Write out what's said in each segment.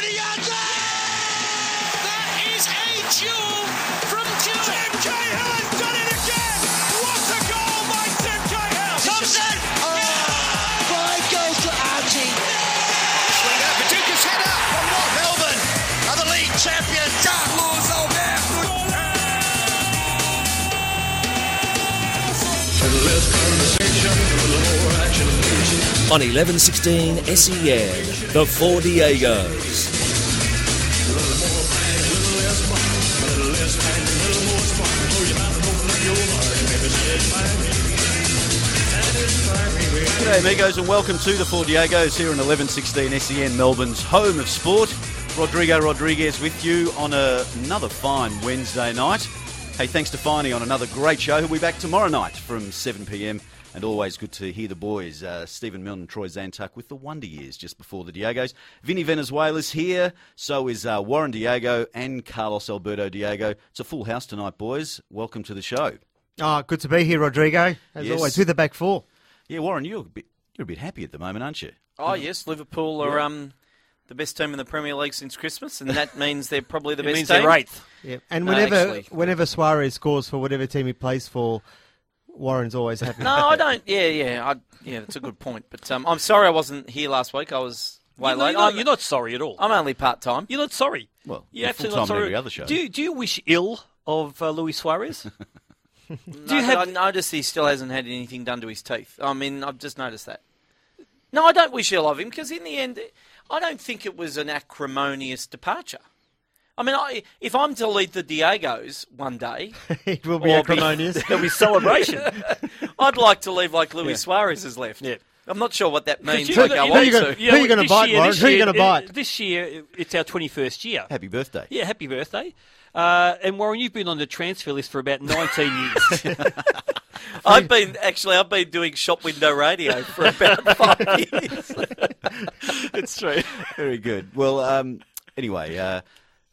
20 yards out! That is a duel from Kewell. Tim Cahill has done it again! What a goal by Tim Cahill! Thompson! Five goals to Archie. Swing out, Viduka's head up. And what Melbourne are the league champions. Carlos Alberto Diego. On 11:16 SEN, the Four Diegos. G'day amigos and welcome to the Four Diegos here on 11:16 SEN, Melbourne's home of sport. Rodrigo Rodriguez with you on another fine Wednesday night. Hey, thanks to Finey on another great show. He'll be back tomorrow night from 7pm. And always good to hear the boys, Stephen Milne and Troy Zantuck with the Wonder Years just before the Diegos. Vinny Venezuela's here, so is Warren Diego and Carlos Alberto Diego. It's a full house tonight, boys. Welcome to the show. Oh, good to be here, Rodrigo, as always, with the back four. Yeah, Warren, you're a bit happy at the moment, aren't you? Oh, yes, Liverpool are the best team in the Premier League since Christmas, and that means they're probably the best team. It means they're eighth. Yeah. And whenever Suarez scores for whatever team he plays for, Warren's always happy. No, I don't. Yeah, that's a good point. But I'm sorry I wasn't here last week. I was way late. You're not sorry at all. I'm only part-time. You're not sorry. Well, you're actually not sorry. Every other show. Do you wish ill of Luis Suarez? No, I noticed he still hasn't had anything done to his teeth. I mean, I've just noticed that. No, I don't wish ill of him because in the end, I don't think it was an acrimonious departure. I mean, if I'm to lead the Diegos one day... it will be acrimonious. There'll be celebration. I'd like to leave like Luis Suarez has left. Yeah. I'm not sure what that means. Who are you going to bite, Warren? Who are you going to bite? This year, it's our 21st year. Happy birthday. Yeah, happy birthday. And Warren, you've been on the transfer list for about 19 years. I've been doing shop window radio for about 5 years. It's true. Very good. Well, anyway...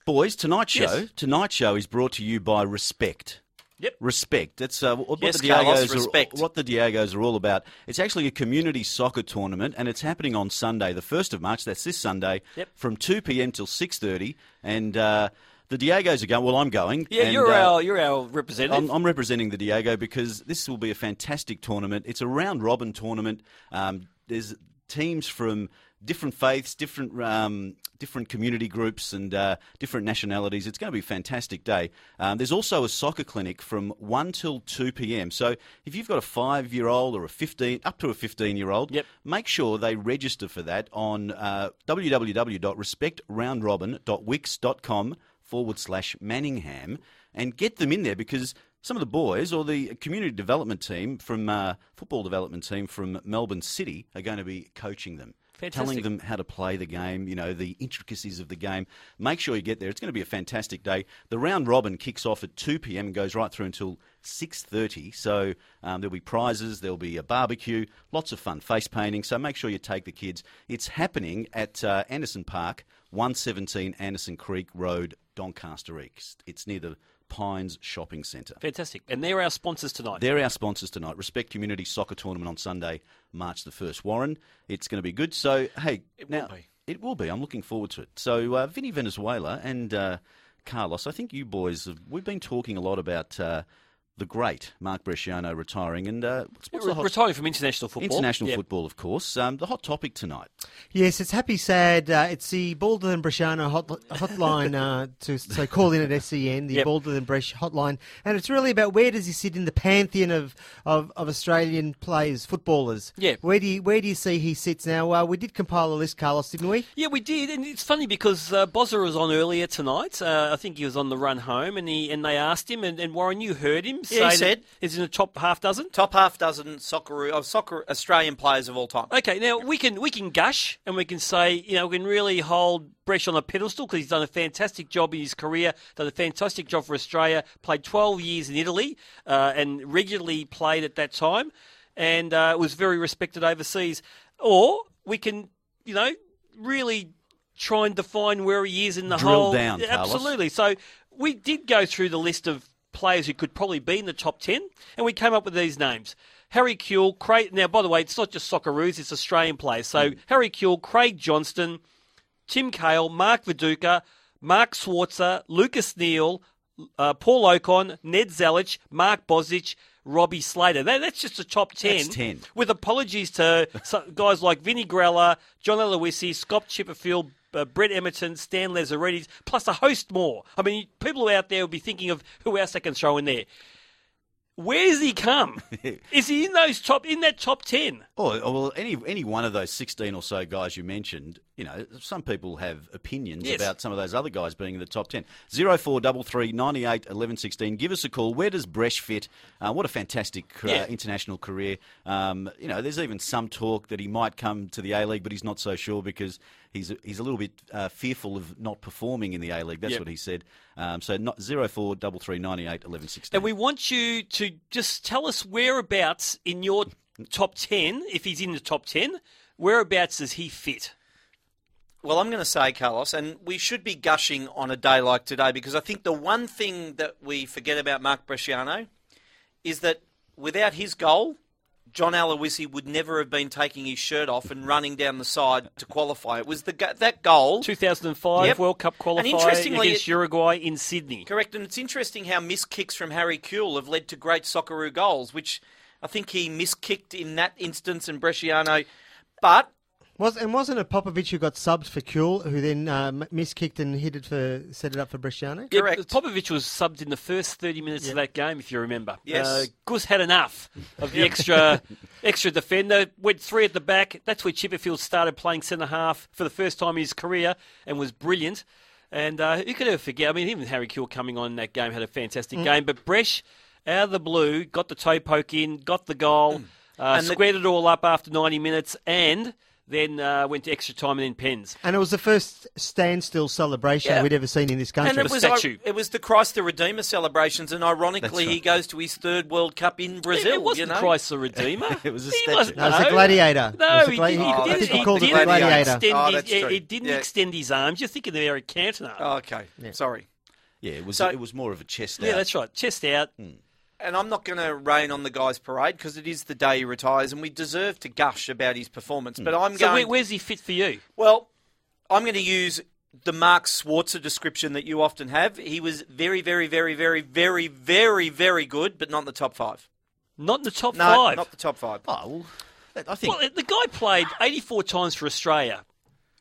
Boys, tonight's show is brought to you by Respect. Yep. Respect. That's what the Diegos are all about. It's actually a community soccer tournament, and it's happening on Sunday, the 1st of March. That's this Sunday, from 2pm till 6:30. And the Diegos are going. Well, I'm going. Yeah, and, you're our representative. I'm representing the Diego because this will be a fantastic tournament. It's a round-robin tournament. There's teams from... different faiths, different community groups and different nationalities. It's going to be a fantastic day. There's also a soccer clinic from 1 till 2 p.m. So if you've got a 5-year-old or up to a 15-year-old, make sure they register for that on www.respectroundrobin.wix.com/Manningham and get them in there because... some of the boys or the community development team from football development team from Melbourne City are going to be coaching them, Fantastic. Telling them how to play the game, you know, the intricacies of the game. Make sure you get there. It's going to be a fantastic day. The round robin kicks off at 2pm and goes right through until 6:30. So there'll be prizes, there'll be a barbecue, lots of fun, face painting. So make sure you take the kids. It's happening at Anderson Park, 117 Anderson Creek Road, Doncaster East. It's near the Pines Shopping Centre. Fantastic. And they're our sponsors tonight. Respect Community Soccer Tournament on Sunday, March the 1st. Warren, it's going to be good. So, hey, it will be. I'm looking forward to it. So, Vinny Venezuela and Carlos, I think you boys, we've been talking a lot about the great Mark Bresciano retiring. And retiring from international football. International football, of course. The hot topic tonight. Yes, it's happy, sad. It's the Balder and Bresciano hotline to call in at SEN, the Balder and Bresch hotline. And it's really about where does he sit in the pantheon of Australian players, footballers. Yeah. Where do you see he sits now? We did compile a list, Carlos, didn't we? Yeah, we did. And it's funny because Bozza was on earlier tonight. I think he was on the run home and they asked him, and Warren, you heard him. Yeah, he said he's in the top half dozen soccer Australian players of all time. Okay, now we can gush and we can say, you know, we can really hold Bresch on a pedestal because he's done a fantastic job in his career, done a fantastic job for Australia, played 12 years in Italy and regularly played at that time and was very respected overseas. Or we can, you know, really try and define where he is in the whole... drill down, Carlos. Absolutely. So we did go through the list of players who could probably be in the top 10, and we came up with these names. Harry Kewell, Craig... Now, by the way, it's not just Socceroos, it's Australian players. So, Harry Kewell, Craig Johnston, Jim Cahill, Mark Viduka, Mark Schwarzer, Lucas Neill, Paul Okon, Ned Zelic, Mark Bosnich, Robbie Slater. That's just a top 10. That's 10. With apologies to guys like Vinnie Grella, John Aloisi, Scott Chipperfield, Brett Emerton, Stan Lazaridis, plus a host more. I mean, people out there will be thinking of who else they can throw in there. Where's he come? Is he in those top ten? Oh well, any one of those 16 or so guys you mentioned, you know, some people have opinions about some of those other guys being in the top 10. 0433 98 11 16. Give us a call. Where does Bresh fit? What a fantastic international career! You know, there's even some talk that he might come to the A-League, but he's not so sure because he's a little bit fearful of not performing in the A-League. That's what he said. So 0433 98 11 16. And we want you to just tell us whereabouts in your top 10, if he's in the top 10, whereabouts does he fit? Well, I'm going to say, Carlos, and we should be gushing on a day like today because I think the one thing that we forget about Mark Bresciano is that without his goal, John Aloisi would never have been taking his shirt off and running down the side to qualify. It was that goal. 2005 World Cup qualifier against Uruguay in Sydney. Correct, and it's interesting how missed kicks from Harry Kewell have led to great Socceroo goals, which I think he miskicked in that instance and Bresciano, but... Wasn't it Popovic who got subs for Kuhl, who then miskicked and hit it set it up for Bresciano? Yeah, correct. Popovic was subbed in the first 30 minutes of that game, if you remember. Yes. Gus had enough of the extra defender. Went three at the back. That's where Chipperfield started playing centre-half for the first time in his career and was brilliant. And who could ever forget? I mean, even Harry Kewell coming on in that game had a fantastic game. But Bresh, out of the blue, got the toe poke in, got the goal, squared it all up after 90 minutes and... Then went to extra time and then pens. And it was the first standstill celebration we'd ever seen in this country. And it was the Christ the Redeemer celebrations, and ironically he goes to his third World Cup in Brazil. It wasn't Christ the Redeemer. It was a statue. No, it was a gladiator. No, he didn't extend his arms. You're thinking of Eric Cantona. Oh, okay. Yeah. Sorry. Yeah, it was more of a chest out. Yeah, that's right. Chest out. And I'm not going to rain on the guy's parade because it is the day he retires and we deserve to gush about his performance. But where's he fit for you? Well, I'm going to use the Mark Schwarzer description that you often have. He was very, very, very, very, very, very, very good, but not in the top five. Not in the top five? No, not the top five. Oh, well, I think... Well, the guy played 84 times for Australia.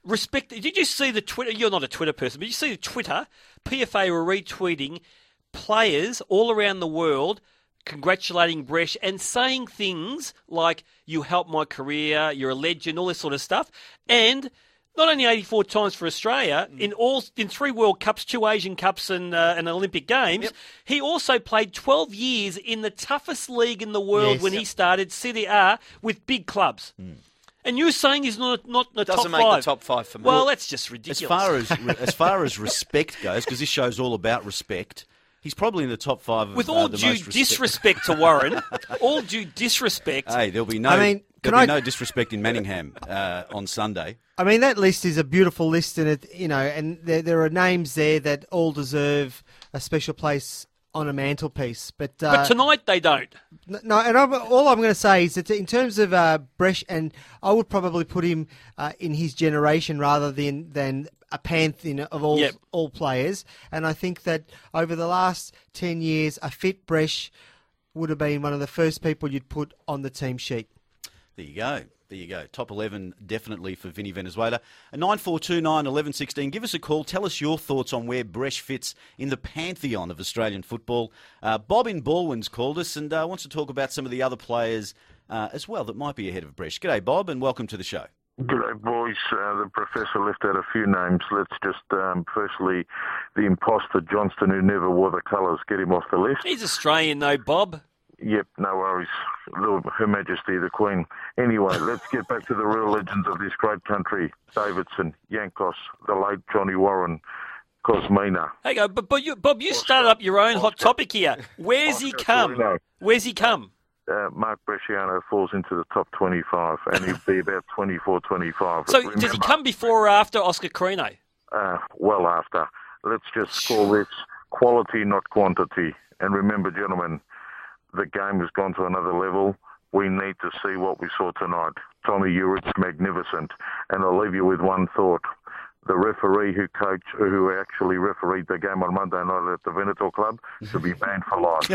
Did you see the Twitter? You're not a Twitter person, but you see the Twitter? PFA were retweeting... players all around the world congratulating Bresh and saying things like, you helped my career, you're a legend, all this sort of stuff. And not only 84 times for Australia, in three World Cups, two Asian Cups and Olympic Games, he also played 12 years in the toughest league in the world when he started, Serie A, with big clubs. And you're saying he's not in the top five. Doesn't make the top five for me. Well, that's just ridiculous. As far as respect goes, because this show's all about respect... He's probably in the top five of With all due disrespect to Warren, all due disrespect. Hey, there'll be no disrespect in Manningham on Sunday. I mean, that list is a beautiful list, and there are names there that all deserve a special place on a mantelpiece. But tonight they don't. No, and all I'm going to say is that in terms of Bresh, and I would probably put him in his generation rather than a pantheon of all players. And I think that over the last 10 years, a fit Bresh would have been one of the first people you'd put on the team sheet. There you go. Top 11 definitely for Vinny Venezuela. 9429 1116. Give us a call. Tell us your thoughts on where Bresh fits in the pantheon of Australian football. Bob in Baldwin's called us and wants to talk about some of the other players as well that might be ahead of Bresh. G'day, Bob, and welcome to the show. G'day, boys. The professor left out a few names. Let's just, firstly, the imposter Johnston, who never wore the colours, get him off the list. He's Australian, though, Bob. Yep, no worries. Her Majesty, the Queen. Anyway, let's get back to the real legends of this great country. Davidson, Yankos, the late Johnny Warren, Cosmina. Hey, but Bob, you started up your own hot topic here. Where's he come? Mark Bresciano falls into the top 25, and he'll be about 24, 25. So remember, does he come before or after Oscar Crino? Well after. Let's just call this quality, not quantity. And remember, gentlemen, the game has gone to another level. We need to see what we saw tonight. Tommy Urich's magnificent. And I'll leave you with one thought. the referee who actually refereed the game on Monday night at the Venetor Club should be banned for life.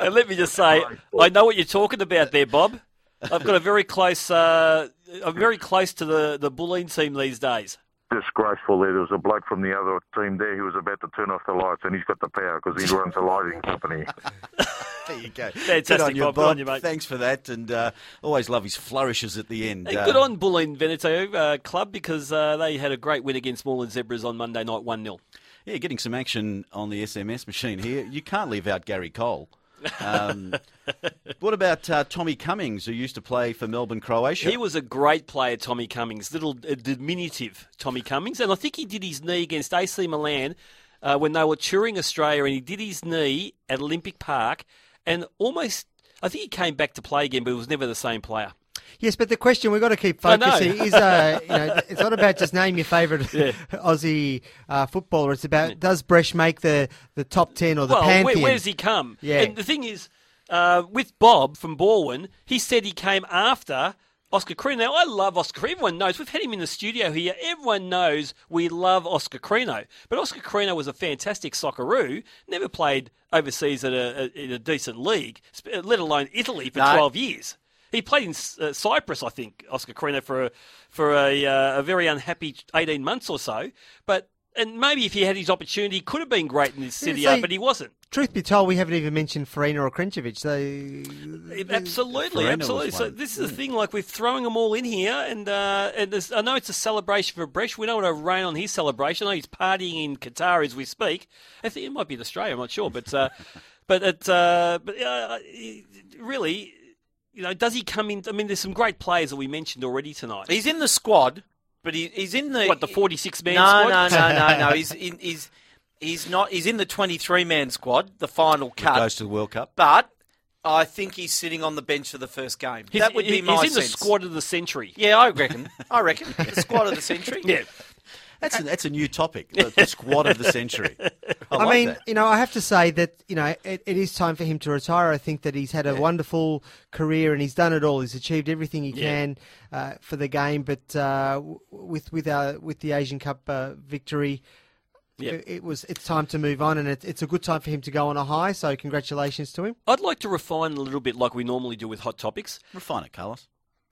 And let me just say, I know what you're talking about there, Bob. I've got a very close, I'm very close to the bullying team these days. Disgraceful there. There was a bloke from the other team there who was about to turn off the lights, and he's got the power because he runs a lighting company. There you go. Fantastic, on you, Bob. Good on you, mate. Thanks for that, and always love his flourishes at the end. Hey, good on Bulleen Veneto Club, because they had a great win against Moreland Zebras on Monday night, 1-0. Yeah, getting some action on the SMS machine here. You can't leave out Gary Cole. What about Tommy Cummings, who used to play for Melbourne Croatia? He was a great player, Tommy Cummings, little diminutive Tommy Cummings, and I think he did his knee against AC Milan when they were touring Australia, and he did his knee at Olympic Park, and almost, I think he came back to play again, but he was never the same player. Yes, but the question we've got to keep focusing is, you know, it's not about just name your favourite Aussie footballer. It's about does Bresch make the top 10 or the pantheon? Where does he come? Yeah. And the thing is, with Bob from Baldwin, he said he came after Oscar Crino. Now, I love Oscar Crino. Everyone knows. We've had him in the studio here. Everyone knows we love Oscar Crino. But Oscar Crino was a fantastic Socceroo, never played overseas at in a decent league, let alone Italy for 12 years. He played in Cyprus, I think, Oscar Crino, for a very unhappy 18 months or so. But and maybe if he had his opportunity, he could have been great in this city, but he wasn't. Truth be told, we haven't even mentioned Farina or Krencevic. Absolutely. So this is the thing, like we're throwing them all in here, and I know it's a celebration for Bresch. We don't want to rain on his celebration. I know he's partying in Qatar as we speak. I think it might be in Australia. I'm not sure, but really. You know, does he come in? I mean, there's some great players that we mentioned already tonight. He's in the squad, but he's in the... What, the 46-man squad? No. He's not. He's in the 23-man squad, the final cut. It goes to the World Cup. But I think he's sitting on the bench for the first game. That would be my sense. He's in the squad of the century. Yeah, I reckon. The squad of the century. Yeah. That's a new topic, the squad of the century. I mean, that. You know, I have to say that, you know, it is time for him to retire. I think that he's had a wonderful career and he's done it all. He's achieved everything he can for the game, but with the Asian Cup victory... Yep. It's time to move on, and it's a good time for him to go on a high, so congratulations to him. I'd like to refine a little bit like we normally do with hot topics. Refine it, Carlos.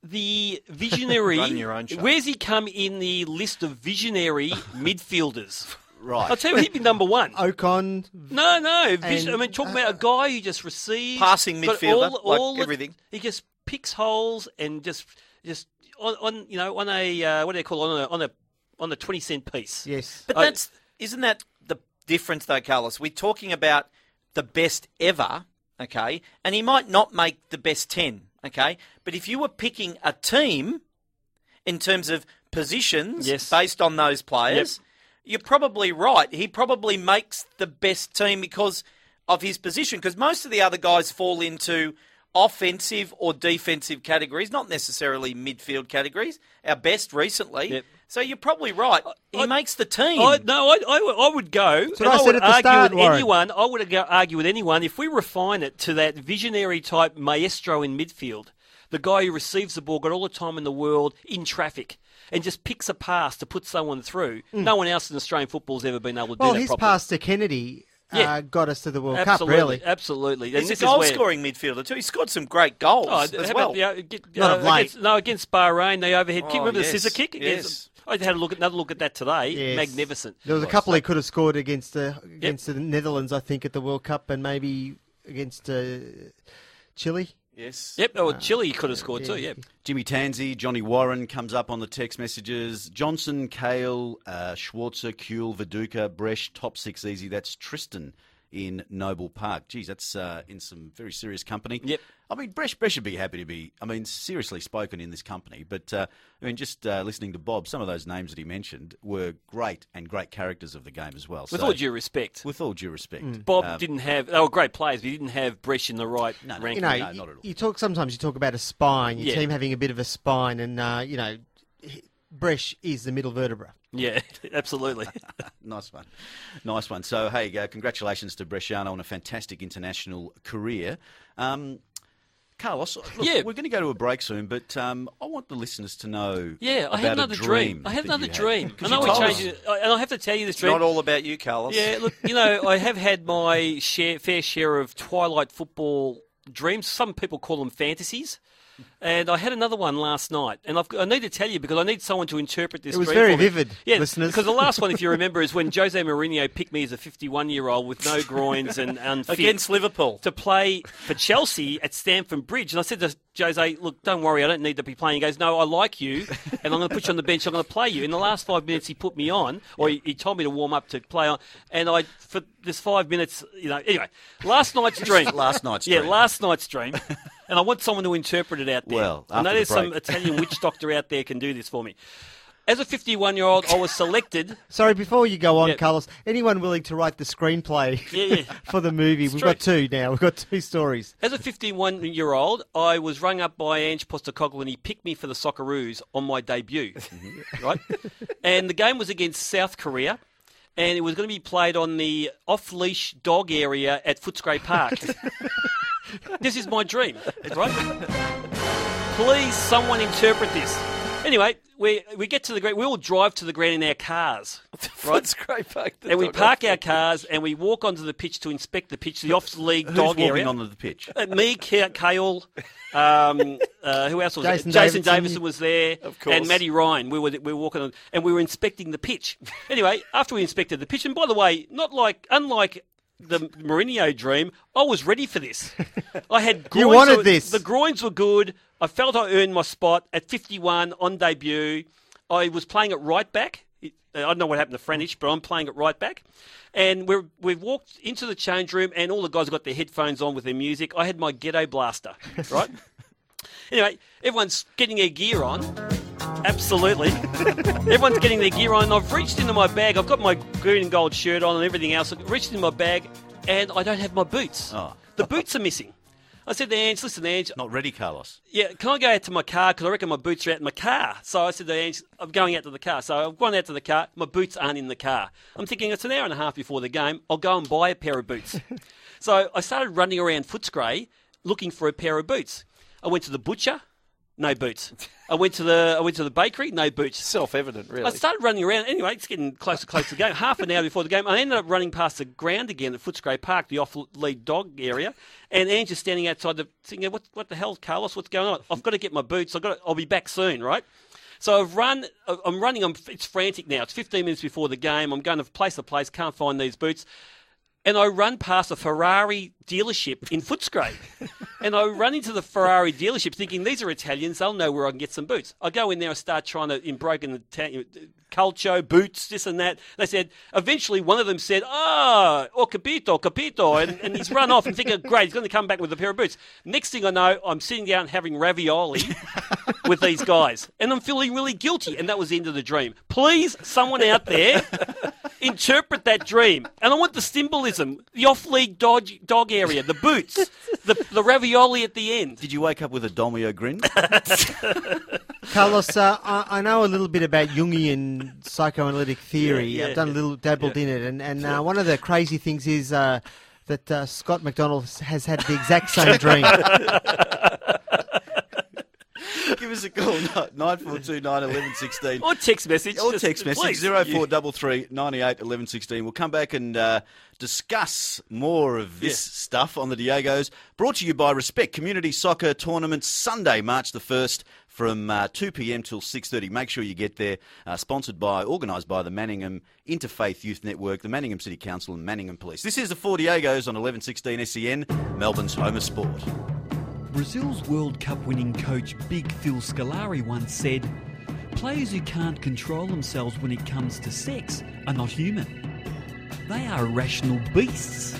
The visionary... Run your own show. Where's he come in the list of visionary midfielders? Right. I'll tell you, he'd be number one. Okon. No. Talking about a guy who just receives... Passing midfielder, all everything. He just picks holes and just on a what do they call it? On a 20-cent piece. Yes. But isn't that the difference, though, Carlos? We're talking about the best ever, okay? And he might not make the best 10, okay? But if you were picking a team in terms of positions based on those players, you're probably right. He probably makes the best team because of his position, because most of the other guys fall into offensive or defensive categories, not necessarily midfield categories, our best recently. Yep. So you're probably right. He makes the team. I would go. So I would argue with anyone. I would argue with anyone if we refine it to that visionary type maestro in midfield, the guy who receives the ball, got all the time in the world, in traffic, and just picks a pass to put someone through. Mm. No one else in Australian football's ever been able to do that properly. Well, his pass to Kennedy... got us to the World Cup, really. Absolutely. He's a goal-scoring midfielder, too. He scored some great goals as well. Against Bahrain, the overhead kick. Remember the scissor kick? Yes. I had another look at that today. Yes. Magnificent. There was a couple he could have scored against the Netherlands, I think, at the World Cup, and maybe against Chile. Yes. Yep, Chile could have scored too, Jimmy Tanzi, Johnny Warren comes up on the text messages. Johnson, Cahill, Schwarzer, Kewell, Viduka, Bresch, top six easy. That's Tristan in Noble Park. Geez, that's in some very serious company. Yep. I mean, Bresch would be happy to be, I mean, seriously spoken in this company. But, I mean, just listening to Bob, some of those names that he mentioned were great and great characters of the game as well. With all due respect. Mm. Bob didn't have, they were great players, but he didn't have Bresch in the right ranking. No, not at all. Sometimes you talk about a spine, your team having a bit of a spine, and, Bresch is the middle vertebra. Yeah, absolutely. Nice one. So, hey, congratulations to Bresciano on a fantastic international career. Carlos, look, we're going to go to a break soon, but I want the listeners to know. Yeah, I had another dream. I had another dream. I know we changed it, and I have to tell you this dream. It's not all about you, Carlos. Yeah, look, you know, I have had my fair share of twilight football dreams. Some people call them fantasies. And I had another one last night, and I need to tell you because I need someone to interpret this. It was very vivid, listeners. Because the last one, if you remember, is when Jose Mourinho picked me as a 51-year-old with no groins and unfit against Liverpool to play for Chelsea at Stamford Bridge. And I said to Jose, "Look, don't worry, I don't need to be playing." He goes, "No, I like you, and I'm going to put you on the bench. I'm going to play you." In the last 5 minutes, he put me on, or he told me to warm up to play on, and I for this 5 minutes, you know. Anyway, last night's dream. Last night's dream. And I want someone to interpret it out there. Well, I know there's some Italian witch doctor out there can do this for me. As a 51-year-old, I was selected. Sorry, before you go on, Carlos, anyone willing to write the screenplay for the movie? It's got two now. We've got two stories. As a 51-year-old, I was rung up by Ange Postecoglou and he picked me for the Socceroos on my debut, right? And the game was against South Korea. And it was going to be played on the off-leash dog area at Footscray Park. This is my dream, right? Please, someone interpret this. Anyway, we get to the ground. We all drive to the ground in our cars, right? Footscray Park. And we park our cars and we walk onto the pitch to inspect the pitch, the off-league dog area. Who's walking onto the pitch? Me, Cahill. Who else was Jason there? Jason Davison was there, of course. And Matty Ryan. We were walking on, and we were inspecting the pitch. Anyway, after we inspected the pitch, and by the way, unlike the Mourinho dream, I was ready for this. I had groins. You wanted this. The groins were good. I felt I earned my spot at 51 on debut. I was playing at right back. I don't know what happened to Franich, but I'm playing at right back. And we've walked into the change room, and all the guys have got their headphones on with their music. I had my ghetto blaster, right? Anyway, everyone's getting their gear on. Absolutely. Everyone's getting their gear on. And I've reached into my bag. I've got my green and gold shirt on and everything else. I've reached into my bag and I don't have my boots. Oh. The boots are missing. I said to Ange, listen, Ange. Not ready, Carlos. Yeah, can I go out to my car? Because I reckon my boots are out in my car. So I said to Ange, I'm going out to the car. So I've gone out to the car. My boots aren't in the car. I'm thinking it's an hour and a half before the game. I'll go and buy a pair of boots. So I started running around Footscray looking for a pair of boots. I went to the butcher. No boots. I went to the bakery. No boots. Self-evident, really. I started running around. Anyway, it's getting close to the game. Half an hour before the game, I ended up running past the ground again at Footscray Park, the off-lead dog area, and Ange is standing outside the thinking, "What the hell, Carlos? What's going on? I've got to get my boots. I'll be back soon, right?" So I'm running. It's frantic now. It's 15 minutes before the game. I'm going to place to place. Can't find these boots. And I run past a Ferrari dealership in Footscray. And I run into the Ferrari dealership thinking, these are Italians, they'll know where I can get some boots. I go in there and start trying to embrace an Italian culture, boots, this and that. They said, eventually one of them said, oh, capito. And he's run off and thinking, great, he's going to come back with a pair of boots. Next thing I know, I'm sitting down having ravioli with these guys. And I'm feeling really guilty. And that was the end of the dream. Please, someone out there, interpret that dream. And I want the symbolism, the off-league dog area, the boots, the ravioli at the end. Did you wake up with a Domino grin? Carlos, I know a little bit about Jungian psychoanalytic theory. I've done a little dabbled in it. And one of the crazy things is that Scott McDonald has had the exact same dream. Give us a call, 942 911 16. Or text message. Or text message, 0433 98 11 16. We'll come back and discuss more of this stuff on the Diegos. Brought to you by Respect Community Soccer Tournament, Sunday, March the 1st from 2pm till 6:30. Make sure you get there. Organised by the Manningham Interfaith Youth Network, the Manningham City Council and Manningham Police. This is the Four Diegos on 1116 SEN, Melbourne's home of sport. Brazil's World Cup winning coach Big Phil Scolari once said, "Players who can't control themselves when it comes to sex are not human. They are irrational beasts."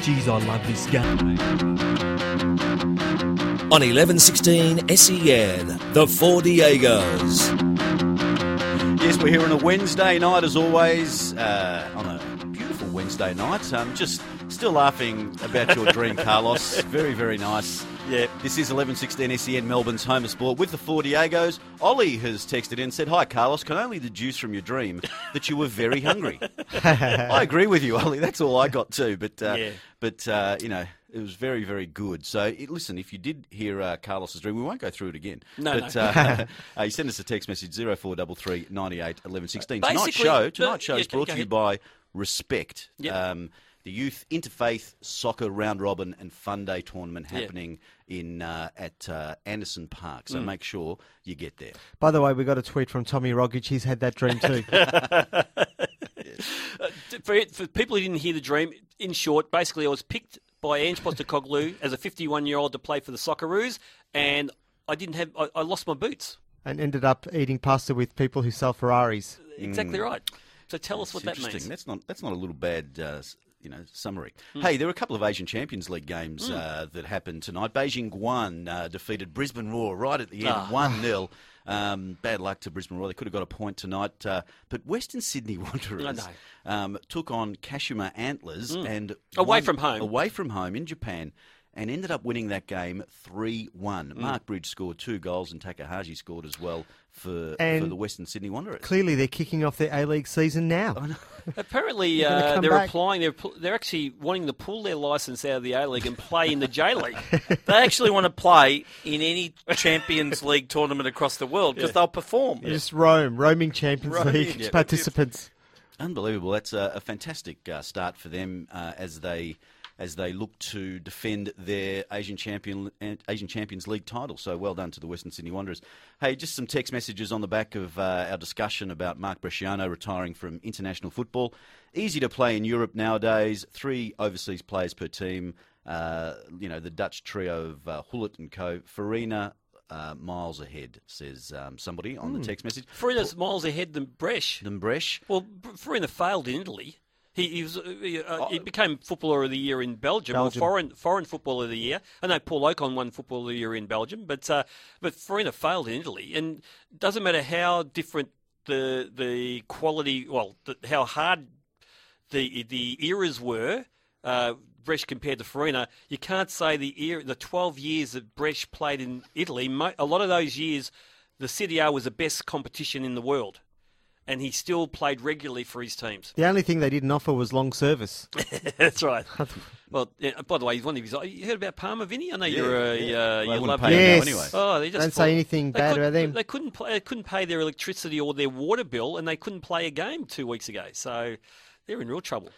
Geez, I love this game. On 1116 SEN, the Four Diegos. Yes, we're here on a Wednesday night as always, on a beautiful Wednesday night. Still laughing about your dream, Carlos. Very, very nice. Yeah. This is 1116 SEN, Melbourne's home of sport with the Four Diegos. Ollie has texted in and said, "Hi, Carlos. Can only deduce from your dream that you were very hungry." I agree with you, Ollie. That's all I got too. But you know, It was very, very good. So, listen, if you did hear Carlos's dream, we won't go through it again. No. You send us a text message, 0433 98 11 16. Tonight's show is brought to you by Respect, the Youth Interfaith Soccer Round Robin and Fun Day Tournament happening at Anderson Park. So make sure you get there. By the way, we got a tweet from Tommy Rogic. He's had that dream too. For people who didn't hear the dream, in short, basically I was picked by Ange Postecoglou as a 51-year-old to play for the Socceroos, and I lost my boots. And ended up eating pasta with people who sell Ferraris. Exactly right. So tell us what that means. That's not a little bad summary. Hey, there were a couple of Asian Champions League games that happened tonight. Beijing won, defeated Brisbane Roar right at the end, 1-0. Bad luck to Brisbane Roar. They could have got a point tonight. But Western Sydney Wanderers took on Kashima Antlers and away from home in Japan, and ended up winning that game 3-1. Mark Bridge scored 2 goals and Takahashi scored as well for the Western Sydney Wanderers. Clearly they're kicking off their A-League season now. Oh, no. Apparently they're applying. They're actually wanting to pull their licence out of the A-League and play in the J-League. They actually want to play in any Champions League tournament across the world because they'll perform. Yeah. Just roaming Champions League participants. Unbelievable. That's a fantastic start for them as they look to defend their Asian Champions League title. So well done to the Western Sydney Wanderers. Hey, just some text messages on the back of our discussion about Mark Bresciano retiring from international football. Easy to play in Europe nowadays. 3 overseas players per team. The Dutch trio of Hullet and co. Farina, miles ahead, says somebody on the text message. Farina's miles ahead than Bresch. Well, Farina failed in Italy. He became Footballer of the Year in Belgium. Or foreign Footballer of the Year. I know Paul Okon won Footballer of the Year in Belgium, but Farina failed in Italy. And it doesn't matter how different the quality, how hard the eras were, Bresch compared to Farina, you can't say the 12 years that Bresch played in Italy, a lot of those years, the Serie A was the best competition in the world. And he still played regularly for his teams. The only thing they didn't offer was long service. That's right. Well, by the way, he's one of his. You heard about Palmer, Vinny? I know you love him. Yes. Anyway. Oh, they just don't say anything bad about them. They couldn't pay their electricity or their water bill, and they couldn't play a game 2 weeks ago. So they're in real trouble.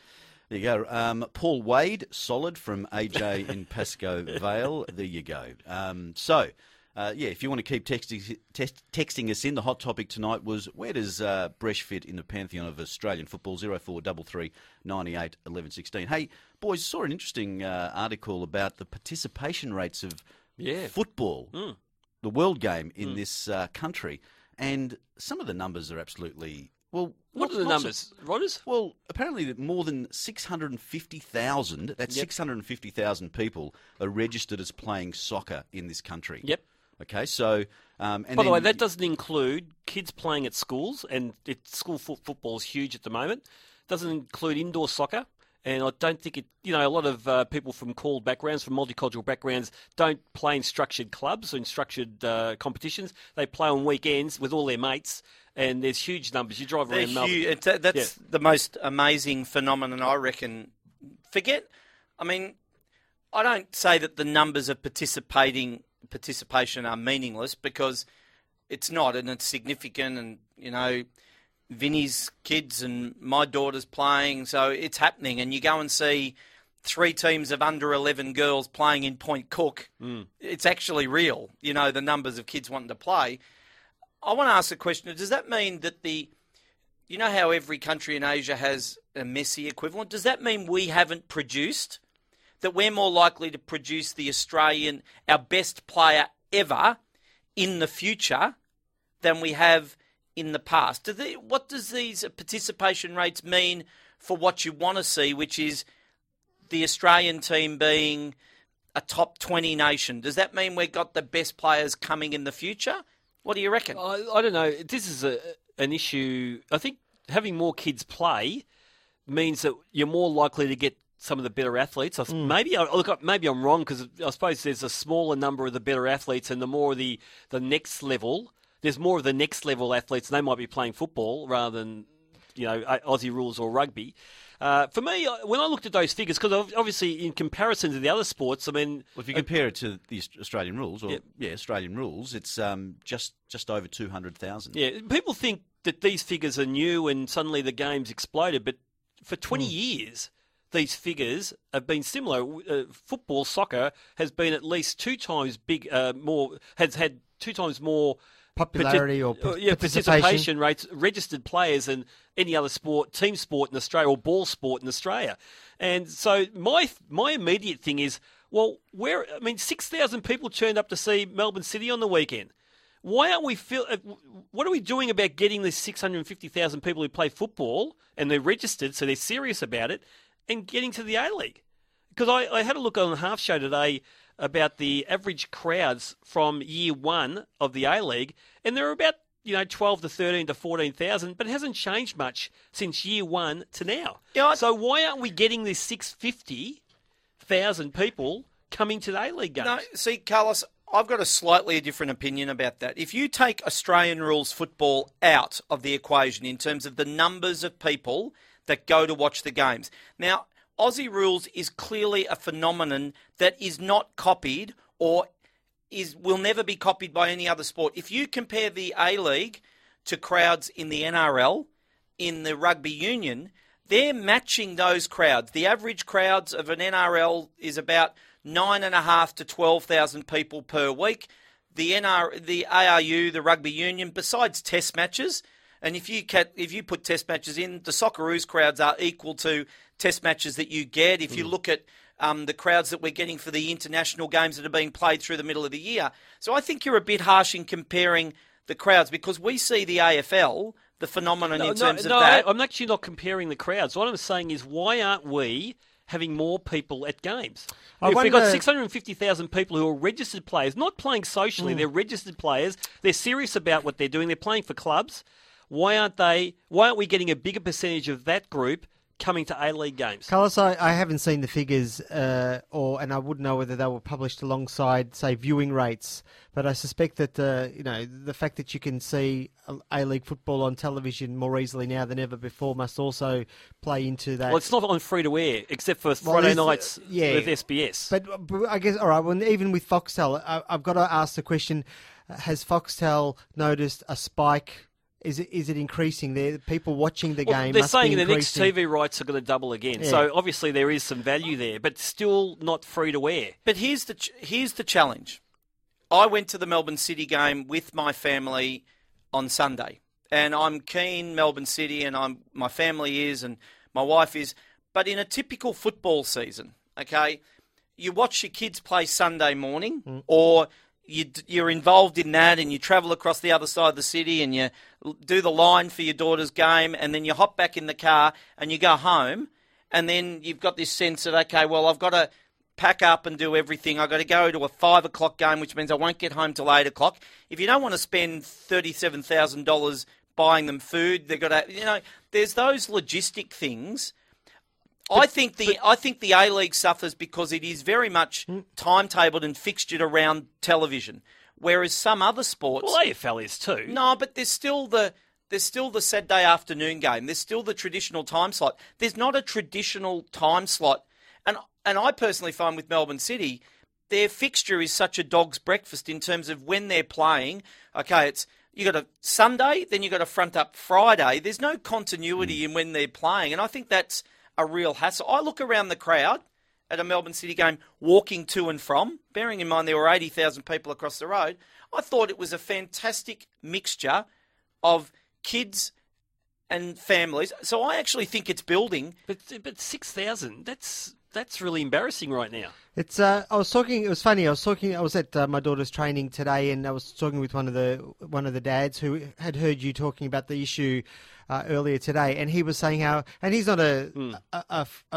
There you go. Paul Wade, solid from AJ in Pascoe Vale. There you go. If you want to keep texting us in, the hot topic tonight was where does Bresch fit in the pantheon of Australian football? 0433 98 11 16. Hey, boys, I saw an interesting article about the participation rates of football, the world game in this country, and some of the numbers are absolutely... Well, what are the numbers, Rodders? Well, apparently more than 650,000, 650,000 people are registered as playing soccer in this country. Yep. Okay, so... By the way, that doesn't include kids playing at schools, and school football is huge at the moment. It doesn't include indoor soccer, and I don't think it... a lot of people from called backgrounds, from multicultural backgrounds, don't play in structured clubs or in structured competitions. They play on weekends with all their mates. And there's huge numbers. You drive around Melbourne. That's the most amazing phenomenon, I reckon. I don't say that the numbers of participation are meaningless because it's not, and it's significant. And, Vinny's kids and my daughter's playing, so it's happening. And you go and see 3 teams of under 11 girls playing in Point Cook. It's actually real, the numbers of kids wanting to play. I want to ask a question. Does that mean that how every country in Asia has a Messi equivalent? Does that mean we haven't produced, that we're more likely to produce the Australian, our best player ever in the future than we have in the past? What does these participation rates mean for what you want to see, which is the Australian team being a top 20 nation? Does that mean we've got the best players coming in the future? What do you reckon? I don't know. This is an issue. I think having more kids play means that you're more likely to get some of the better athletes. Maybe I'm wrong because I suppose there's a smaller number of the better athletes, and the more the next level, there's more of the next level athletes, and they might be playing football rather than you know, Aussie rules or rugby. For me, when I looked at those figures, because obviously in comparison to the other sports, I mean... Well, if you compare it to the Australian rules, or Australian rules, it's just over 200,000. Yeah, people think that these figures are new and suddenly the game's exploded, but for 20 years... these figures have been similar. Football, soccer has been at least has had two times more popularity participation rates, registered players than any other sport, team sport in Australia or ball sport in Australia. And so my immediate thing is, well, 6,000 people turned up to see Melbourne City on the weekend. Why aren't we? What are we doing about getting these 650,000 people who play football and they're registered, so they're serious about it? And getting to the A-League. Because I had a look on the Half Show today about the average crowds from year one of the A-League, and they're about 12 to 13 to 14,000, but it hasn't changed much since year one to now. So why aren't we getting these 650,000 people coming to the A-League games? No, see, Carlos, I've got a slightly different opinion about that. If you take Australian rules football out of the equation in terms of the numbers of people that go to watch the games. Now, Aussie rules is clearly a phenomenon that is not copied or will never be copied by any other sport. If you compare the A-League to crowds in the NRL, in the rugby union, they're matching those crowds. The average crowds of an NRL is about 9.5 to 12,000 people per week. The ARU, the rugby union, besides test matches, and if you put test matches in, the Socceroos crowds are equal to test matches that you get. If you look at the crowds that we're getting for the international games that are being played through the middle of the year. So I think you're a bit harsh in comparing the crowds because we see the AFL, the phenomenon in terms of that. I'm actually not comparing the crowds. What I'm saying is why aren't we having more people at games? If we've got 650,000 people who are registered players, not playing socially, they're registered players, they're serious about what they're doing, they're playing for clubs. Why aren't we getting a bigger percentage of that group coming to A-League games? Carlos, I haven't seen the figures, and I wouldn't know whether they were published alongside, say, viewing rates. But I suspect that the fact that you can see A-League football on television more easily now than ever before must also play into that. Well, it's not on free-to-air, except for Friday nights with SBS. But I guess, all right, well, even with Foxtel, I've got to ask the question, has Foxtel noticed a spike? Is it increasing? There, people watching the game. They're saying the next TV rights are going to double again. Yeah. So obviously there is some value there, but still not free to air. But here's the challenge. I went to the Melbourne City game with my family on Sunday, and I'm keen Melbourne City, and my family is, and my wife is. But in a typical football season, okay, you watch your kids play Sunday morning, or you're involved in that and you travel across the other side of the city and you do the line for your daughter's game and then you hop back in the car and you go home and then you've got this sense that, okay, well, I've got to pack up and do everything. I've got to go to a 5 o'clock game, which means I won't get home till 8 o'clock. If you don't want to spend $37,000 buying them food, they've got to, there's those logistic things. I think the A-League suffers because it is very much timetabled and fixtured around television, whereas some other sports... Well, AFL is too. No, but there's still the Saturday afternoon game. There's still the traditional time slot. There's not a traditional time slot. And I personally find with Melbourne City, their fixture is such a dog's breakfast in terms of when they're playing. Okay, it's... You got a Sunday, then you got to front up Friday. There's no continuity in when they're playing, and I think that's a real hassle. I look around the crowd at a Melbourne City game walking to and from, bearing in mind there were 80,000 people across the road. I thought it was a fantastic mixture of kids and families. So I actually think it's building. But 6,000, that's really embarrassing right now. It's I was at my daughter's training today and I was talking with one of the dads who had heard you talking about the issue earlier today, and he was saying how, and he's not a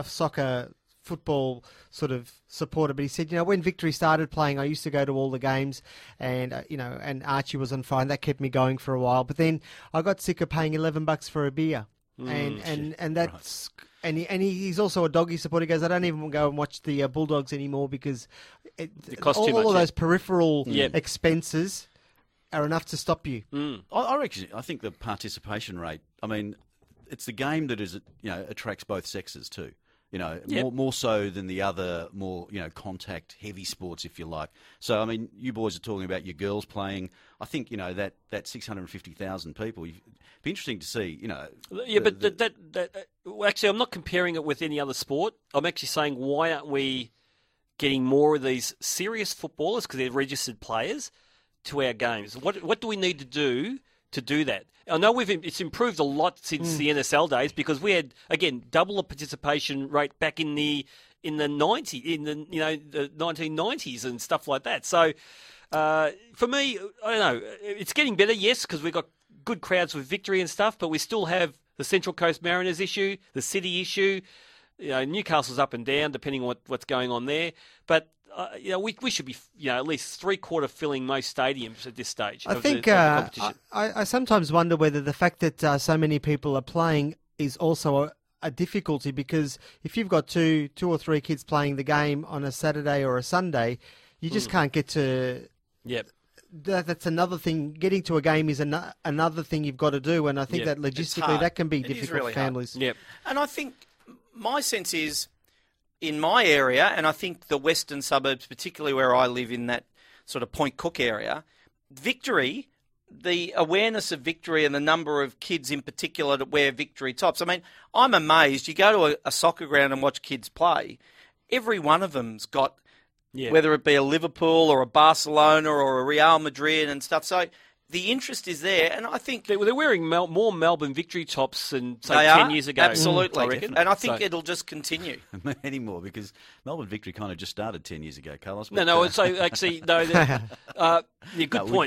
soccer football sort of supporter, but he said, when Victory started playing, I used to go to all the games and, and Archie was on fire and that kept me going for a while. But then I got sick of paying $11 for a beer. That's... Right. And he's also a doggy supporter. He goes, I don't even go and watch the Bulldogs anymore because it costs all too much, all of those peripheral expenses are enough to stop you. I think the participation rate, I mean, it's the game that is, you know, attracts both sexes too. You know, yep. more so than the other more, you know, contact heavy sports, if you like. So, I mean, you boys are talking about your girls playing. I think, you know, that 650,000 people, it'd be interesting to see, you know. Yeah, well, actually, I'm not comparing it with any other sport. I'm actually saying, why aren't we getting more of these serious footballers, because they're registered players, to our games? What do we need to do that? I know it's improved a lot since the NSL days, because we had, again, double the participation rate back in the 1990s and stuff like that. So for me, I don't know, it's getting better, yes, because we've got good crowds with Victory and stuff, but we still have the Central Coast Mariners issue, the City issue. You know, Newcastle's up and down depending on what's going on there, but. You know, we should be, you know, at least three-quarter filling most stadiums at this stage. I think I sometimes wonder whether the fact that so many people are playing is also a difficulty, because if you've got two or three kids playing the game on a Saturday or a Sunday, you just can't get to. Yep. That's another thing. Getting to a game is another thing you've got to do, and I think that logistically that can be difficult really for families. Hard. Yep. And I think my sense is, in my area, and I think the western suburbs, particularly where I live in that sort of Point Cook area, Victory, the awareness of Victory and the number of kids in particular that wear Victory tops. I mean, I'm amazed. You go to a soccer ground and watch kids play, every one of them's got, whether it be a Liverpool or a Barcelona or a Real Madrid and stuff. So the interest is there, and I think they're wearing more Melbourne Victory tops than, say, 10 years ago. Absolutely. I reckon. And I think it'll just continue. Any more, because Melbourne Victory kind of just started 10 years ago, Carlos. Good point.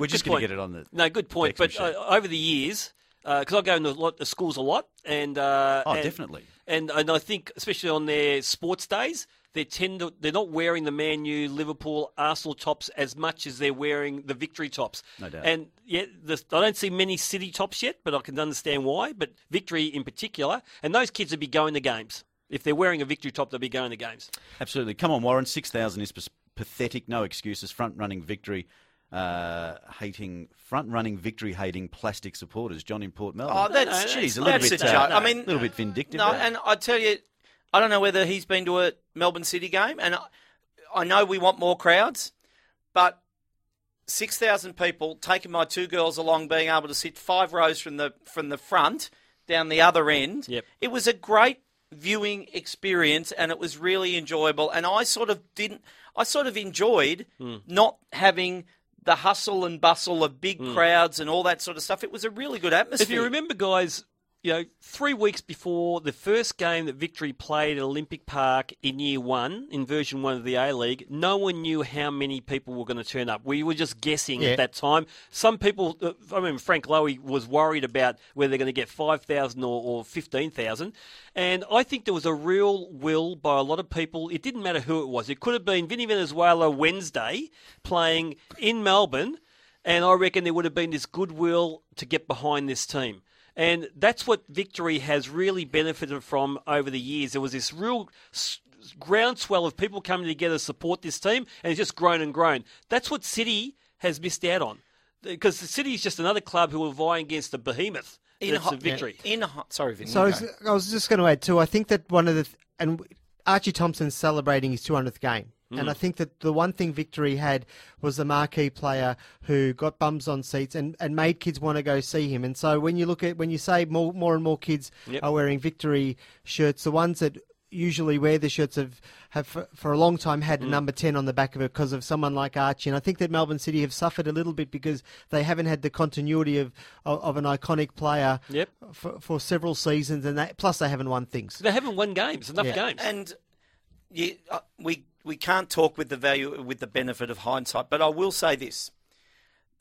We're just going to get it on the... No, good point. But over the years, because I go into schools a lot, and... definitely. And I think, especially on their sports days, they're not wearing the Man U, Liverpool, Arsenal tops as much as they're wearing the Victory tops. No doubt. And I don't see many City tops yet, but I can understand why. But Victory in particular, and those kids would be going to games. If they're wearing a Victory top, they'll be going to games. Absolutely. Come on, Warren. 6,000 is pathetic. No excuses. Front-running Victory-hating plastic supporters. John in Port Melbourne. Oh, that's a joke. I mean, a little bit vindictive. No, and I tell you, I don't know whether he's been to a Melbourne City game, and I know we want more crowds, but 6,000 people, taking my two girls along, being able to sit 5 rows from the front down the other end, it was a great viewing experience, and it was really enjoyable. And I sort of enjoyed not having the hustle and bustle of big crowds and all that sort of stuff. It was a really good atmosphere. If you remember, guys, you know, 3 weeks before the first game that Victory played at Olympic Park in year one, in version one of the A-League, no one knew how many people were going to turn up. We were just guessing at that time. Some people, I remember Frank Lowy was worried about whether they're going to get 5,000 or 15,000. And I think there was a real will by a lot of people. It didn't matter who it was. It could have been Vinny Venezuela Wednesday playing in Melbourne, and I reckon there would have been this goodwill to get behind this team. And that's what Victory has really benefited from over the years. There was this real groundswell of people coming together to support this team, and it's just grown and grown. That's what City has missed out on, because the City is just another club who are vying against the behemoth. Victory. I was just going to add too. I think that and Archie Thompson's celebrating his 200th game. And I think that the one thing Victory had was the marquee player who got bums on seats and made kids want to go see him. And so when you say more and more kids are wearing Victory shirts, the ones that usually wear the shirts have for a long time had a number 10 on the back of it because of someone like Archie. And I think that Melbourne City have suffered a little bit because they haven't had the continuity of an iconic player for several seasons. And plus they haven't won things. They haven't won games, enough games. And we can't talk with the benefit of hindsight, but I will say this,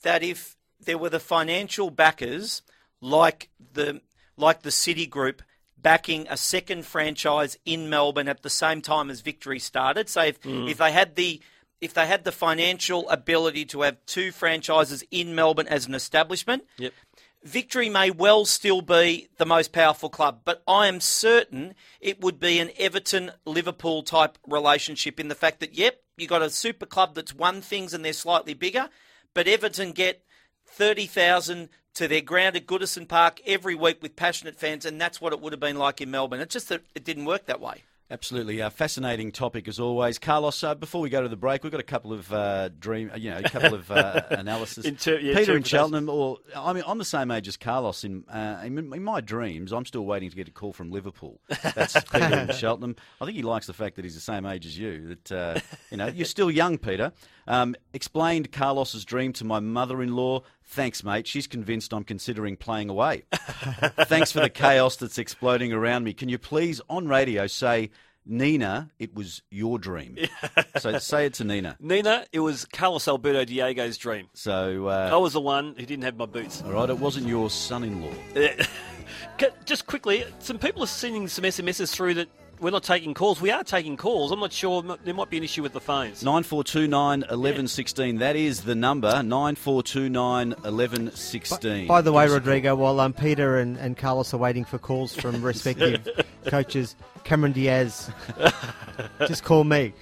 that if there were the financial backers like the Citigroup backing a second franchise in Melbourne at the same time as Victory started, so if they had the financial ability to have two franchises in Melbourne as an establishment, Victory may well still be the most powerful club, but I am certain it would be an Everton-Liverpool type relationship in the fact that, you've got a super club that's won things and they're slightly bigger, but Everton get 30,000 to their ground at Goodison Park every week with passionate fans, and that's what it would have been like in Melbourne. It's just that it didn't work that way. Absolutely, fascinating topic as always, Carlos. Before we go to the break, we've got a couple of analysis. Peter in Cheltenham, or I mean, I'm the same age as Carlos. In my dreams, I'm still waiting to get a call from Liverpool. That's Peter in Cheltenham. I think he likes the fact that he's the same age as you. That you're still young, Peter. Explained Carlos's dream to my mother-in-law. Thanks, mate. She's convinced I'm considering playing away. Thanks for the chaos that's exploding around me. Can you please, on radio, say, Nina, it was your dream. So say it to Nina. Nina, it was Carlos Alberto Diego's dream. So I was the one who didn't have my boots. All right, it wasn't your son-in-law. Just quickly, some people are sending some SMSs through that we're not taking calls. We are taking calls. I'm not sure. There might be an issue with the phones. 9429 1116. That is the number. 9429 1116. By the way, Rodrigo, while Peter and Carlos are waiting for calls from respective coaches, Cameron Diaz, just call me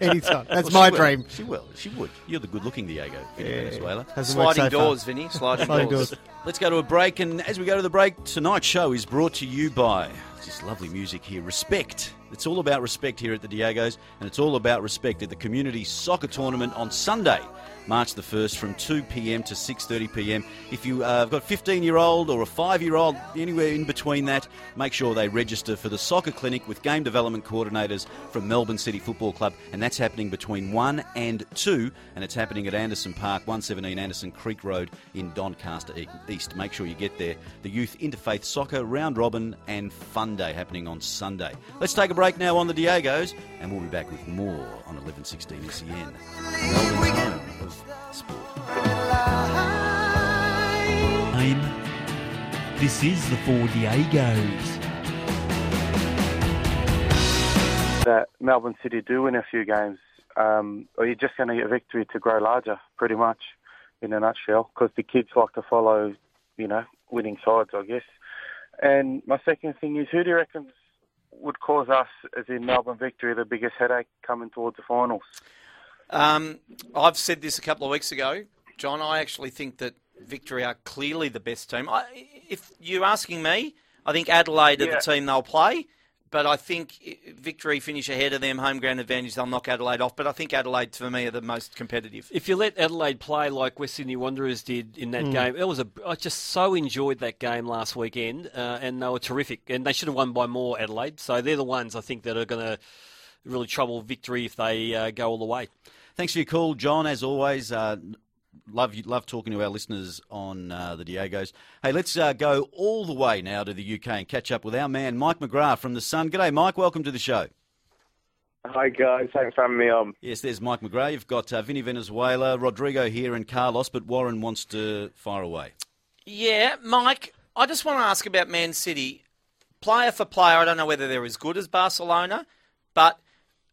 anytime. That's my dream. She will. She would. You're the good-looking Diego, Vinny Venezuela. Sliding doors, Vinny. Sliding doors. Let's go to a break, and as we go to the break, tonight's show is brought to you by... Just lovely music here. Respect. It's all about respect here at the Diego's, and it's all about respect at the community soccer tournament on Sunday, March the 1st, from 2pm to 6:30pm. If you've got a 15-year-old or a 5-year-old, anywhere in between that, make sure they register for the soccer clinic with game development coordinators from Melbourne City Football Club, and that's happening between 1 and 2, and it's happening at Anderson Park, 117 Anderson Creek Road in Doncaster East. Make sure you get there. The Youth Interfaith Soccer Round Robin and Fun Day happening on Sunday. Let's take a break now on the Diego's, and we'll be back with more on 11:16 SEN. This is the Four Diego's. That Melbourne City do win a few games, or you're just going to get a victory to grow larger, pretty much, in a nutshell, because the kids like to follow, winning sides, I guess. And my second thing is, who do you reckon would cause us, as in Melbourne Victory, the biggest headache coming towards the finals? I've said this a couple of weeks ago, John. I actually think that Victory are clearly the best team. If you're asking me, I think Adelaide are the team they'll play, but I think Victory finish ahead of them, home ground advantage, they'll knock Adelaide off. But I think Adelaide, for me, are the most competitive. If you let Adelaide play like West Sydney Wanderers did in that game, I just so enjoyed that game last weekend, and they were terrific. And they should have won by more, Adelaide. So they're the ones, I think, that are going to really trouble Victory if they go all the way. Thanks for your call, John, as always. Love talking to our listeners on the Diego's. Hey, let's go all the way now to the UK and catch up with our man Mike McGrath from The Sun. G'day, Mike. Welcome to the show. Hi, guys. Thanks for having me on. Yes, there's Mike McGrath. You've got Vinny Venezuela, Rodrigo here and Carlos, but Warren wants to fire away. Yeah, Mike, I just want to ask about Man City. Player for player, I don't know whether they're as good as Barcelona, but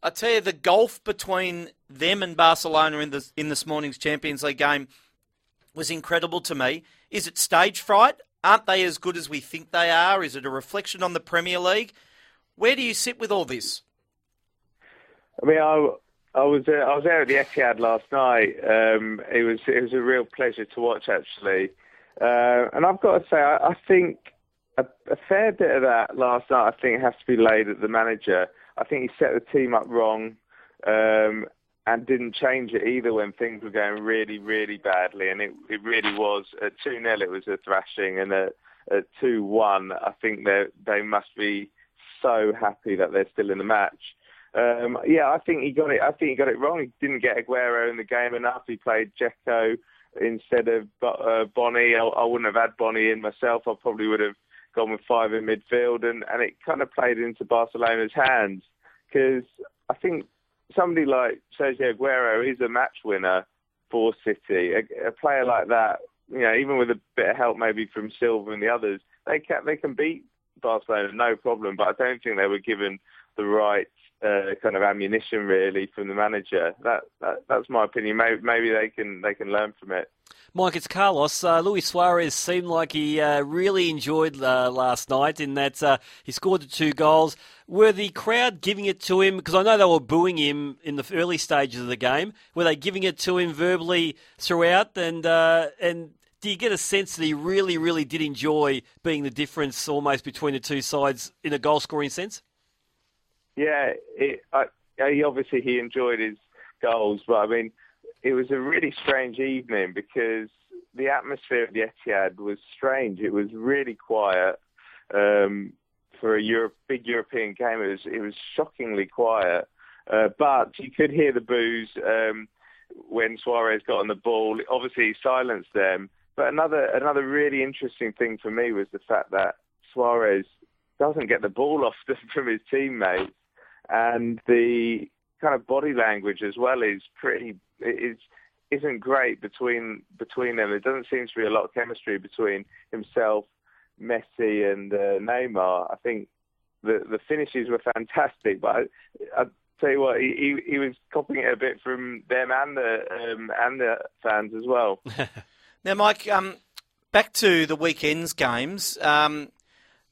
I tell you, the gulf between them and Barcelona in this morning's Champions League game was incredible to me. Is it stage fright? Aren't they as good as we think they are? Is it a reflection on the Premier League? Where do you sit with all this? I mean, I was there at the Etihad last night. It was a real pleasure to watch, actually. And I've got to say, I think a fair bit of that last night, I think, has to be laid at the manager. I think he set the team up wrong and didn't change it either when things were going really, really badly. And it really was, at 2-0 it was a thrashing, and at 2-1 I think they must be so happy that they're still in the match. I think he got it. I think he got it wrong. He didn't get Aguero in the game enough. He played Dzeko instead of Bonnie. I wouldn't have had Bonnie in myself. I probably would have gone with 5 in midfield, and it kind of played into Barcelona's hands, because I think somebody like Sergio Aguero is a match winner for City. A player like that, even with a bit of help maybe from Silva and the others, they can beat Barcelona no problem, but I don't think they were given the right kind of ammunition really from the manager. That's my opinion. Maybe they can learn from it. Mike, it's Carlos. Luis Suarez seemed like he really enjoyed last night in that he scored the 2 goals. Were the crowd giving it to him? Because I know they were booing him in the early stages of the game. Were they giving it to him verbally throughout? And do you get a sense that he really, really did enjoy being the difference almost between the two sides in a goal-scoring sense? Yeah, he obviously he enjoyed his goals, but I mean, it was a really strange evening because the atmosphere at the Etihad was strange. It was really quiet for a big European game. It was shockingly quiet, but you could hear the boos when Suarez got on the ball. Obviously, he silenced them. But another really interesting thing for me was the fact that Suarez doesn't get the ball off from his teammates, and the kind of body language as well is isn't great between them. There doesn't seem to be a lot of chemistry between himself, Messi, and Neymar. I think the finishes were fantastic, but I tell you what, he was copying it a bit from them and the fans as well. Now, Mike, back to the weekend's games.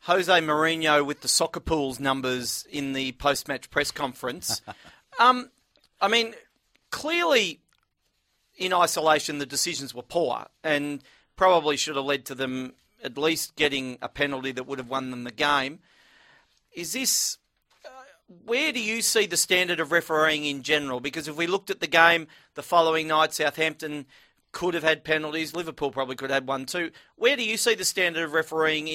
Jose Mourinho with the Soccer Pools numbers in the post-match press conference. I mean, clearly, in isolation, the decisions were poor and probably should have led to them at least getting a penalty that would have won them the game. Is this... where do you see the standard of refereeing in general? Because if we looked at the game the following night, Southampton could have had penalties. Liverpool probably could have had one too. Where do you see the standard of refereeing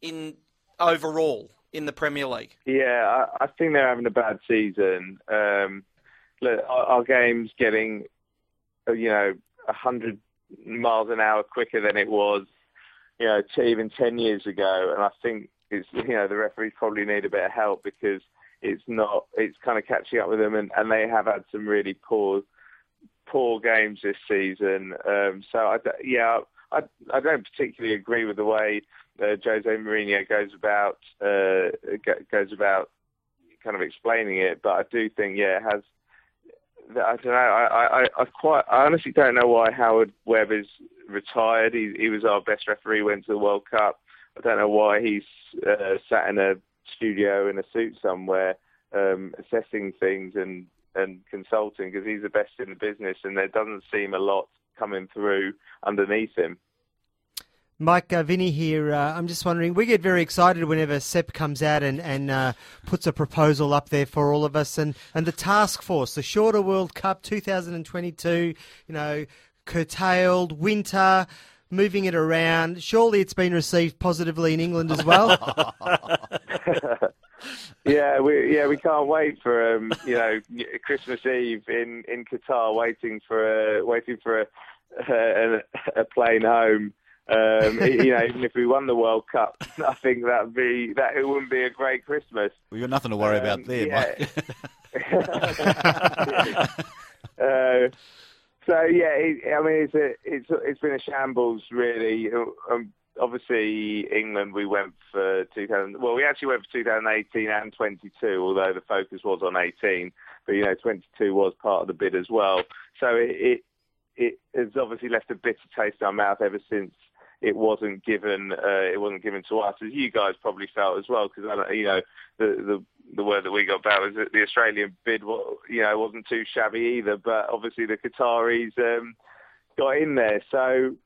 in overall in the Premier League? Yeah, I think they're having a bad season. Look, our game's getting, 100 miles an hour quicker than it was, even 10 years ago. And I think it's, the referees probably need a bit of help because it's kind of catching up with them. And they have had some really poor games this season. I don't particularly agree with the way Jose Mourinho goes about kind of explaining it, but I do think it has. I don't know. I honestly don't know why Howard Webb is retired. He was our best referee. Went to the World Cup. I don't know why he's sat in a studio in a suit somewhere assessing things and consulting, because he's the best in the business, and there doesn't seem a lot coming through underneath him. Mike, Vinny here. I'm just wondering, we get very excited whenever Sepp comes out and puts a proposal up there for all of us. And the task force, the shorter World Cup, 2022, curtailed, winter, moving it around. Surely it's been received positively in England as well. We can't wait for Christmas Eve in Qatar, waiting for a plane home. Even if we won the World Cup, I think that it wouldn't be a great Christmas. Well, you've got nothing to worry about there, Mike. It's been a shambles, really. Obviously, England, we went for 2000. Well, we actually went for 2018 and 22, although the focus was on 18. But 22 was part of the bid as well. So it has obviously left a bitter taste in our mouth ever since it wasn't given. It wasn't given to us, as you guys probably felt as well. Because the word that we got back was that the Australian bid, wasn't too shabby either. But obviously, the Qataris got in there, so.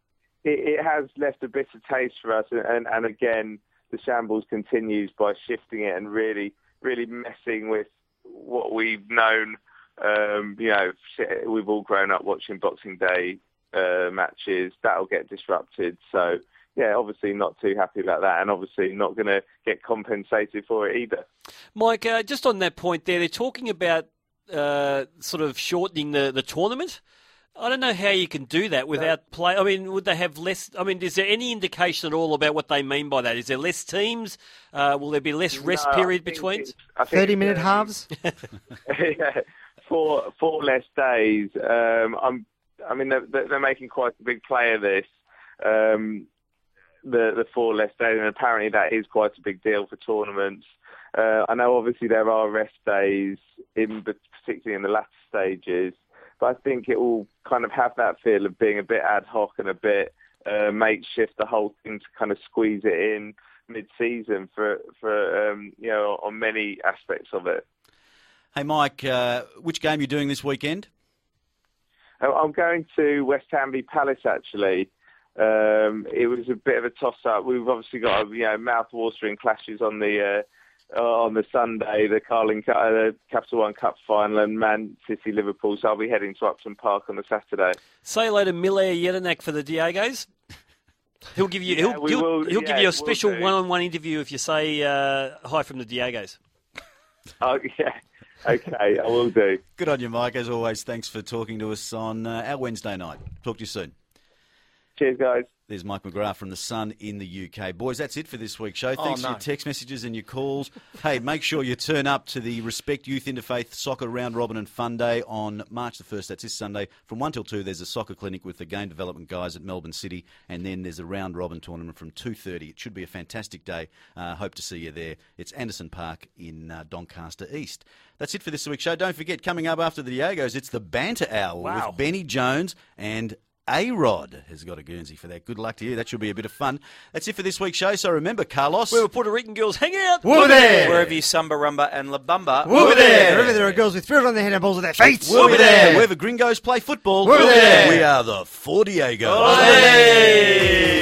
It has left a bitter taste for us, and again, the shambles continues by shifting it and really, really messing with what we've known. We've all grown up watching Boxing Day matches. That'll get disrupted. So, obviously not too happy about that, and obviously not going to get compensated for it either. Mike, just on that point there, they're talking about sort of shortening the tournament. I don't know how you can do that without play. I mean, would they have less? I mean, is there any indication at all about what they mean by that? Is there less teams? Will there be less rest period between? 30-minute halves? Yeah, four less days. They're making quite a big play of this, the four less days, and apparently that is quite a big deal for tournaments. I know, obviously, there are rest days, particularly in the latter stages. But I think it will kind of have that feel of being a bit ad hoc and a bit makeshift, the whole thing to kind of squeeze it in mid-season for on many aspects of it. Hey, Mike, which game are you doing this weekend? I'm going to West Ham v Palace, actually. It was a bit of a toss-up. We've obviously got mouth-watering clashes on the Sunday, the Capital One Cup final, and Man City Liverpool. So I'll be heading to Upton Park on the Saturday. Say hello to Mile Jedinak for the Diegos. He'll give you he'll give you a special one-on-one interview if you say hi from the Diegos. Oh yeah. Okay, I will do. Good on you, Mike. As always, thanks for talking to us on our Wednesday night. Talk to you soon. Cheers, guys. There's Mike McGrath from The Sun in the UK. Boys, that's it for this week's show. Thanks for your text messages and your calls. Hey, make sure you turn up to the Respect Youth Interfaith Soccer Round Robin and Fun Day on March the 1st. That's this Sunday. From 1 till 2, there's a soccer clinic with the game development guys at Melbourne City, and then there's a Round Robin tournament from 2:30. It should be a fantastic day. Hope to see you there. It's Anderson Park in Doncaster East. That's it for this week's show. Don't forget, coming up after the Diegos, it's the Banter Hour with Benny Jones and A-Rod has got a Guernsey for that. Good luck to you. That should be a bit of fun. That's it for this week's show. So remember, Carlos, where Puerto Rican girls hang out, we'll be there. Wherever you samba, rumba and la bamba, we'll be there. Wherever there are girls with fruit on their head and balls on their feet, we'll be there. Wherever gringos play football, we'll be there. We are the Four Diegos.